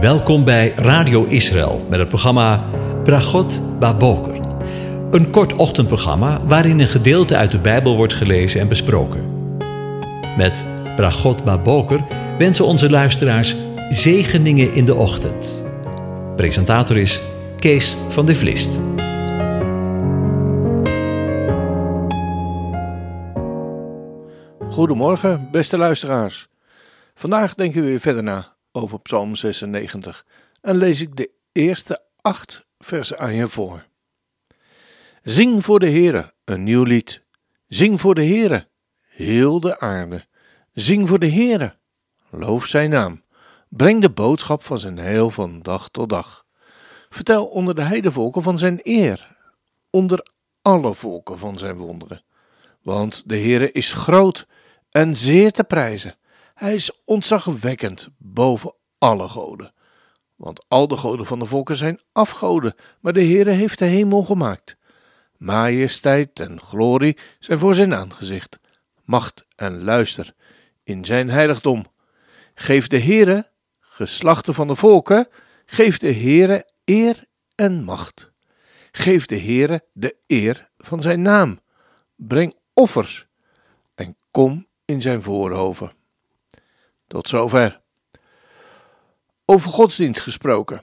Welkom bij Radio Israël met het programma Bragot Baboker. Een kort ochtendprogramma waarin een gedeelte uit de Bijbel wordt gelezen en besproken. Met Bragot Baboker wensen onze luisteraars zegeningen in de ochtend. Presentator is Kees van de Vlist. Goedemorgen, beste luisteraars. Vandaag denken we weer verder na over Psalm 96 en lees ik de eerste 8 versen aan je voor. Zing voor de Heere een nieuw lied. Zing voor de Heere, heel de aarde. Zing voor de Heere, loof zijn naam. Breng de boodschap van zijn heil van dag tot dag. Vertel onder de heidevolken van zijn eer, onder alle volken van zijn wonderen. Want de Heere is groot en zeer te prijzen. Hij is ontzagwekkend boven alle goden. Want al de goden van de volken zijn afgoden, maar de Heere heeft de hemel gemaakt. Majesteit en glorie zijn voor zijn aangezicht. Macht en luister in zijn heiligdom. Geef de Heere, geslachten van de volken, geef de Heere eer en macht. Geef de Heere de eer van zijn naam. Breng offers en kom in zijn voorhoven. Tot zover. Over godsdienst gesproken.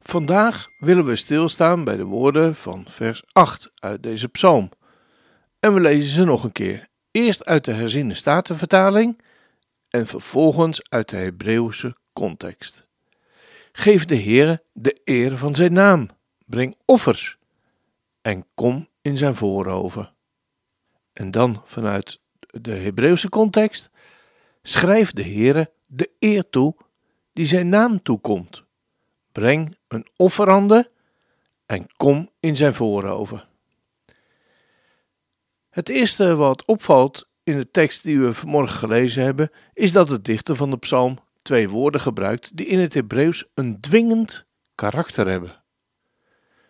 Vandaag willen we stilstaan bij de woorden van vers 8 uit deze psalm. En we lezen ze nog een keer. Eerst uit de herziene statenvertaling en vervolgens uit de Hebreeuwse context. Geef de Heere de eer van zijn naam. Breng offers en kom in zijn voorhoven. En dan vanuit de Hebreeuwse context. Schrijf de Heere de eer toe die zijn naam toekomt. Breng een offerande en kom in zijn voorhoven. Het eerste wat opvalt in de tekst die we vanmorgen gelezen hebben, is dat de dichter van de psalm 2 woorden gebruikt die in het Hebreeuws een dwingend karakter hebben.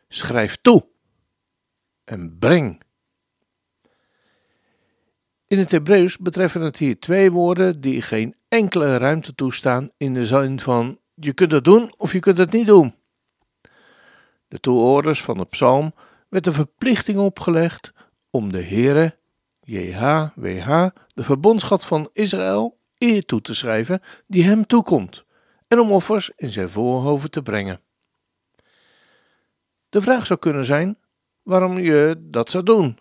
Schrijf toe en breng. In het Hebreeuws betreffen het hier 2 woorden die geen enkele ruimte toestaan in de zin van je kunt het doen of je kunt het niet doen. De toehoorders van de psalm werd de verplichting opgelegd om de Heere, JHWH, de verbondsgod van Israël, eer toe te schrijven die hem toekomt en om offers in zijn voorhoven te brengen. De vraag zou kunnen zijn waarom je dat zou doen.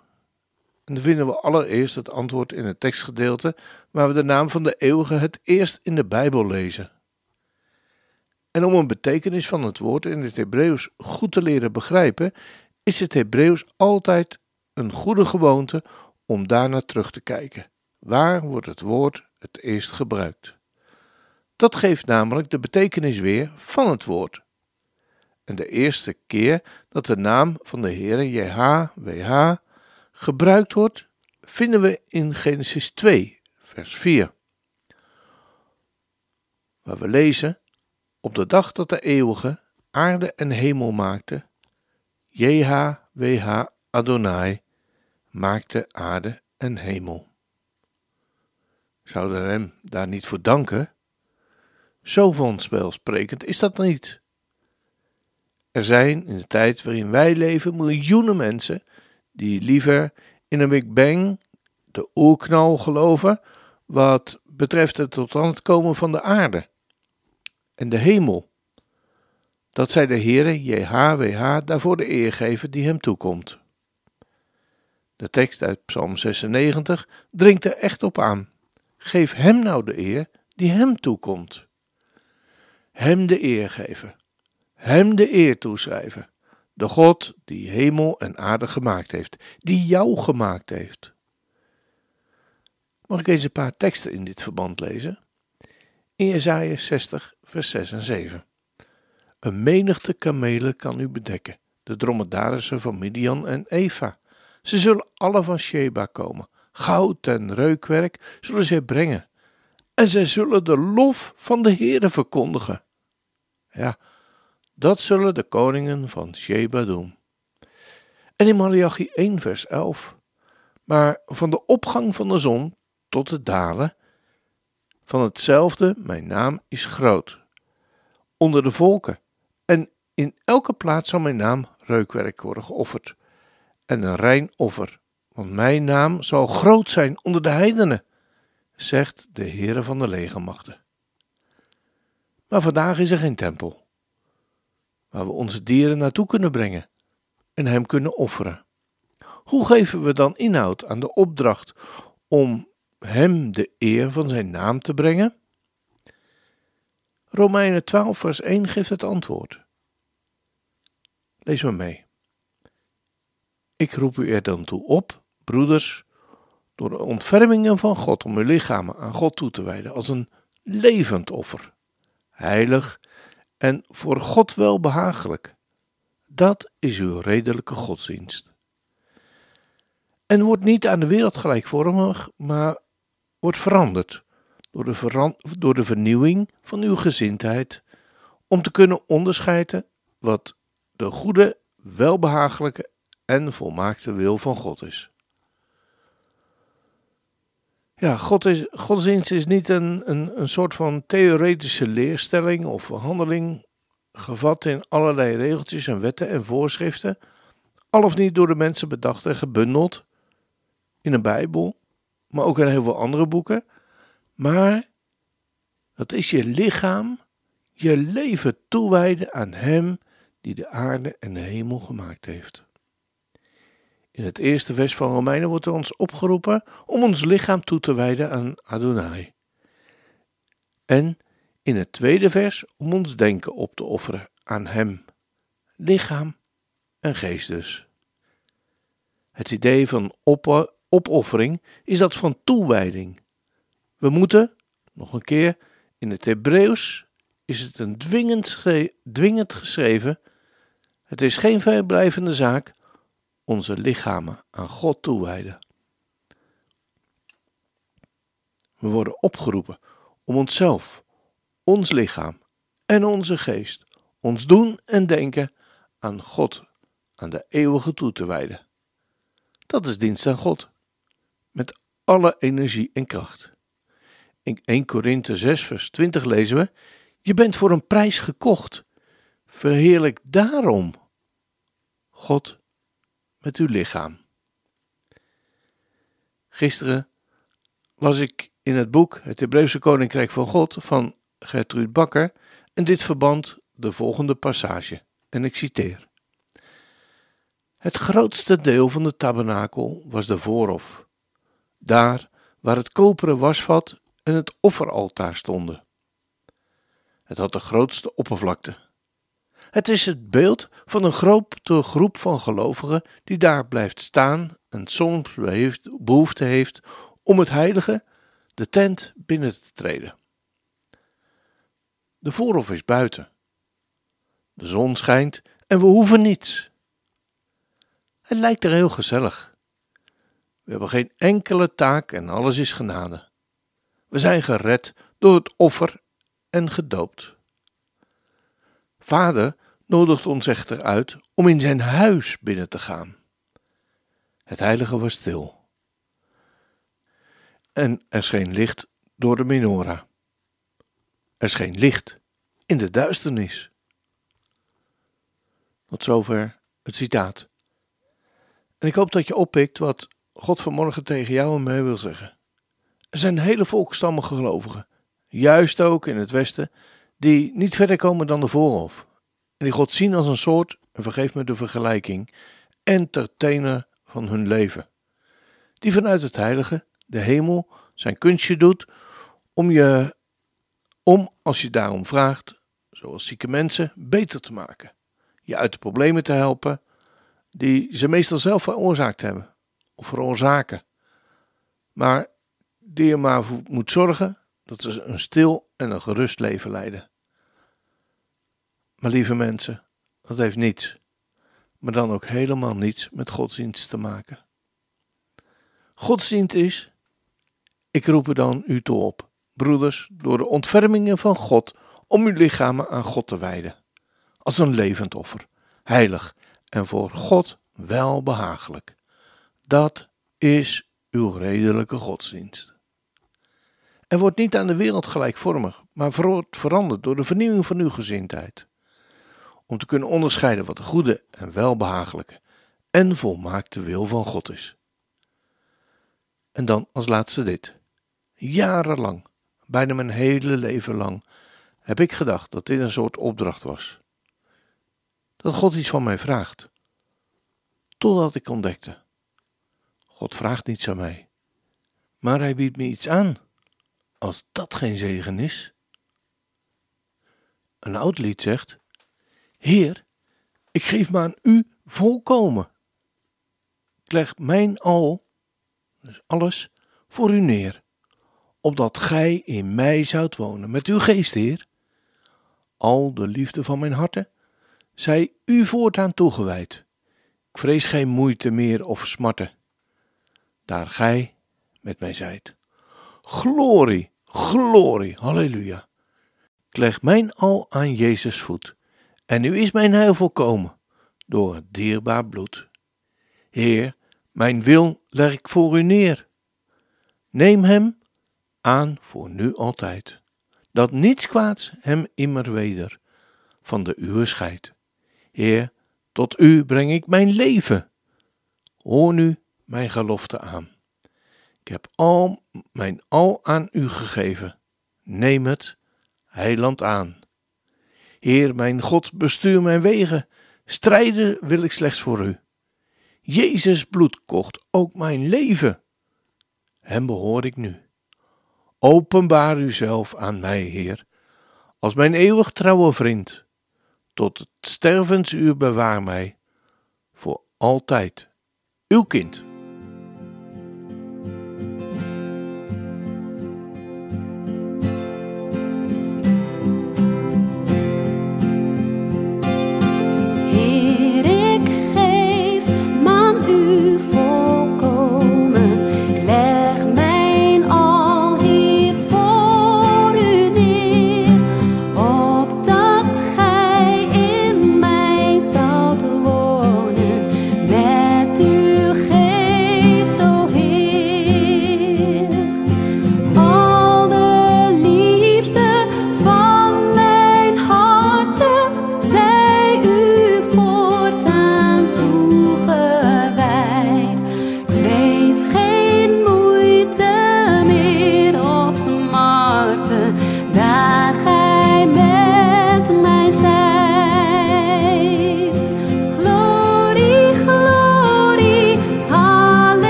En dan vinden we allereerst het antwoord in het tekstgedeelte waar we de naam van de eeuwige het eerst in de Bijbel lezen. En om een betekenis van het woord in het Hebreeuws goed te leren begrijpen, is het Hebreeuws altijd een goede gewoonte om daarnaar terug te kijken. Waar wordt het woord het eerst gebruikt? Dat geeft namelijk de betekenis weer van het woord. En de eerste keer dat de naam van de Heere JHWH gebruikt wordt, vinden we in Genesis 2, vers 4. Waar we lezen, op de dag dat de eeuwige aarde en hemel maakte, JHWH Adonai maakte aarde en hemel. Zouden we hem daar niet voor danken? Zo vanzelfsprekend is dat niet. Er zijn in de tijd waarin wij leven miljoenen mensen die liever in een Big Bang, de oerknal, geloven wat betreft het tot stand komen van de aarde en de hemel. Dat zij de Heere JHWH daarvoor de eer geven die hem toekomt. De tekst uit Psalm 96 dringt er echt op aan. Geef hem nou de eer die hem toekomt. Hem de eer geven. Hem de eer toeschrijven. De God die hemel en aarde gemaakt heeft, die jou gemaakt heeft. Mag ik eens een paar teksten in dit verband lezen? In Jesaja 60, vers 6 en 7. Een menigte kamelen kan u bedekken, de dromedarissen van Midian en Eva. Ze zullen alle van Sheba komen, goud en reukwerk zullen zij brengen. En zij zullen de lof van de Heere verkondigen. Ja, dat zullen de koningen van Sheba doen. En in Malachi 1 vers 11. Maar van de opgang van de zon tot het dalen, van hetzelfde mijn naam is groot. onder de volken. En in elke plaats zal mijn naam reukwerk worden geofferd. En een rein offer, want mijn naam zal groot zijn onder de heidenen, zegt de Heere van de legermachten. Maar vandaag is er geen tempel, waar we onze dieren naartoe kunnen brengen en hem kunnen offeren. Hoe geven we dan inhoud aan de opdracht om hem de eer van zijn naam te brengen? Romeinen 12 vers 1 geeft het antwoord. Lees maar mee. Ik roep u er dan toe op, broeders, door de ontfermingen van God om uw lichamen aan God toe te wijden als een levend offer, heilig en voor God welbehagelijk. Dat is uw redelijke godsdienst. En wordt niet aan de wereld gelijkvormig, maar wordt veranderd door de vernieuwing van uw gezindheid, om te kunnen onderscheiden wat de goede, welbehagelijke en volmaakte wil van God is. Ja, godsdienst is niet een soort van theoretische leerstelling of handeling, gevat in allerlei regeltjes en wetten en voorschriften, al of niet door de mensen bedacht en gebundeld, in een Bijbel, maar ook in heel veel andere boeken. Maar dat is je lichaam, je leven toewijden aan hem die de aarde en de hemel gemaakt heeft. In het eerste vers van Romeinen wordt er ons opgeroepen om ons lichaam toe te wijden aan Adonai. En in het tweede vers om ons denken op te offeren aan hem, lichaam en geest dus. Het idee van opoffering is dat van toewijding. We moeten, nog een keer, in het Hebreeuws is het een dwingend geschreven. Het is geen vrijblijvende zaak onze lichamen aan God toewijden. We worden opgeroepen om onszelf, ons lichaam en onze geest, ons doen en denken aan God, aan de eeuwige toe te wijden. Dat is dienst aan God, met alle energie en kracht. In 1 Korinthe 6 vers 20 lezen we: je bent voor een prijs gekocht. Verheerlijk daarom God met uw lichaam. Gisteren las ik in het boek Het Hebreeuwse Koninkrijk van God van Gertrud Bakker in dit verband de volgende passage, en ik citeer: het grootste deel van de tabernakel was de voorhof, daar waar het koperen wasvat en het offeraltaar stonden. Het had de grootste oppervlakte. Het is het beeld van een grote groep van gelovigen die daar blijft staan en soms behoefte heeft om het heilige, de tent, binnen te treden. De voorhof is buiten. De zon schijnt en we hoeven niets. Het lijkt er heel gezellig. We hebben geen enkele taak en alles is genade. We zijn gered door het offer en gedoopt. Vader nodigt ons echter uit om in zijn huis binnen te gaan. Het heilige was stil. En er scheen licht door de menorah. Er scheen licht in de duisternis. Tot zover het citaat. En ik hoop dat je oppikt wat God vanmorgen tegen jou en mij wil zeggen. Er zijn hele volkstammen gelovigen, juist ook in het Westen, die niet verder komen dan de voorhof. En die God zien als een soort, en vergeef me de vergelijking, entertainer van hun leven. Die vanuit het heilige, de hemel, zijn kunstje doet om als je daarom vraagt, zoals zieke mensen, beter te maken. Je uit de problemen te helpen die ze meestal zelf veroorzaakt hebben of veroorzaken. Maar die je maar moet zorgen dat ze een stil en een gerust leven leiden. Maar lieve mensen, dat heeft niets, maar dan ook helemaal niets met godsdienst te maken. Godsdienst is: ik roep er dan u toe op, broeders, door de ontfermingen van God om uw lichamen aan God te wijden, als een levend offer, heilig en voor God welbehagelijk. Dat is uw redelijke godsdienst. En wordt niet aan de wereld gelijkvormig, maar veranderd door de vernieuwing van uw gezindheid. Om te kunnen onderscheiden wat de goede en welbehagelijke en volmaakte wil van God is. En dan als laatste dit. Jarenlang, bijna mijn hele leven lang, heb ik gedacht dat dit een soort opdracht was. Dat God iets van mij vraagt. Totdat ik ontdekte. God vraagt niets aan mij. Maar hij biedt me iets aan. Als dat geen zegen is. Een oud lied zegt. Heer, ik geef me aan u volkomen. Ik leg mijn al, dus alles, voor u neer. Opdat gij in mij zoudt wonen met uw geest, Heer. Al de liefde van mijn harte zij u voortaan toegewijd. Ik vrees geen moeite meer of smarten. Daar gij met mij zijt. Glorie, glorie, halleluja. Ik leg mijn al aan Jezus' voet. En nu is mijn heil volkomen door het dierbaar bloed. Heer, mijn wil leg ik voor u neer. Neem hem aan voor nu altijd. Dat niets kwaads hem immer weder van de uwe scheidt. Heer, tot u breng ik mijn leven. Hoor nu mijn gelofte aan. Ik heb al mijn al aan u gegeven. Neem het, heiland aan. Heer, mijn God, bestuur mijn wegen. Strijden wil ik slechts voor u. Jezus bloed kocht ook mijn leven. Hem behoor ik nu. Openbaar uzelf aan mij, Heer, als mijn eeuwig trouwe vriend. Tot het stervensuur bewaar mij, voor altijd, uw kind. Hey.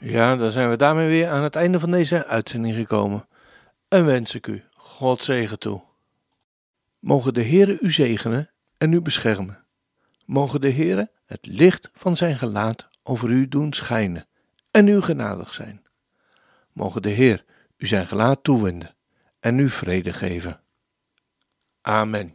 Ja, dan zijn we daarmee weer aan het einde van deze uitzending gekomen. En wens ik u Gods zegen toe. Mogen de Heere u zegenen en u beschermen. Mogen de Heere het licht van zijn gelaat over u doen schijnen en u genadig zijn. Mogen de Heer u zijn gelaat toewenden en u vrede geven. Amen.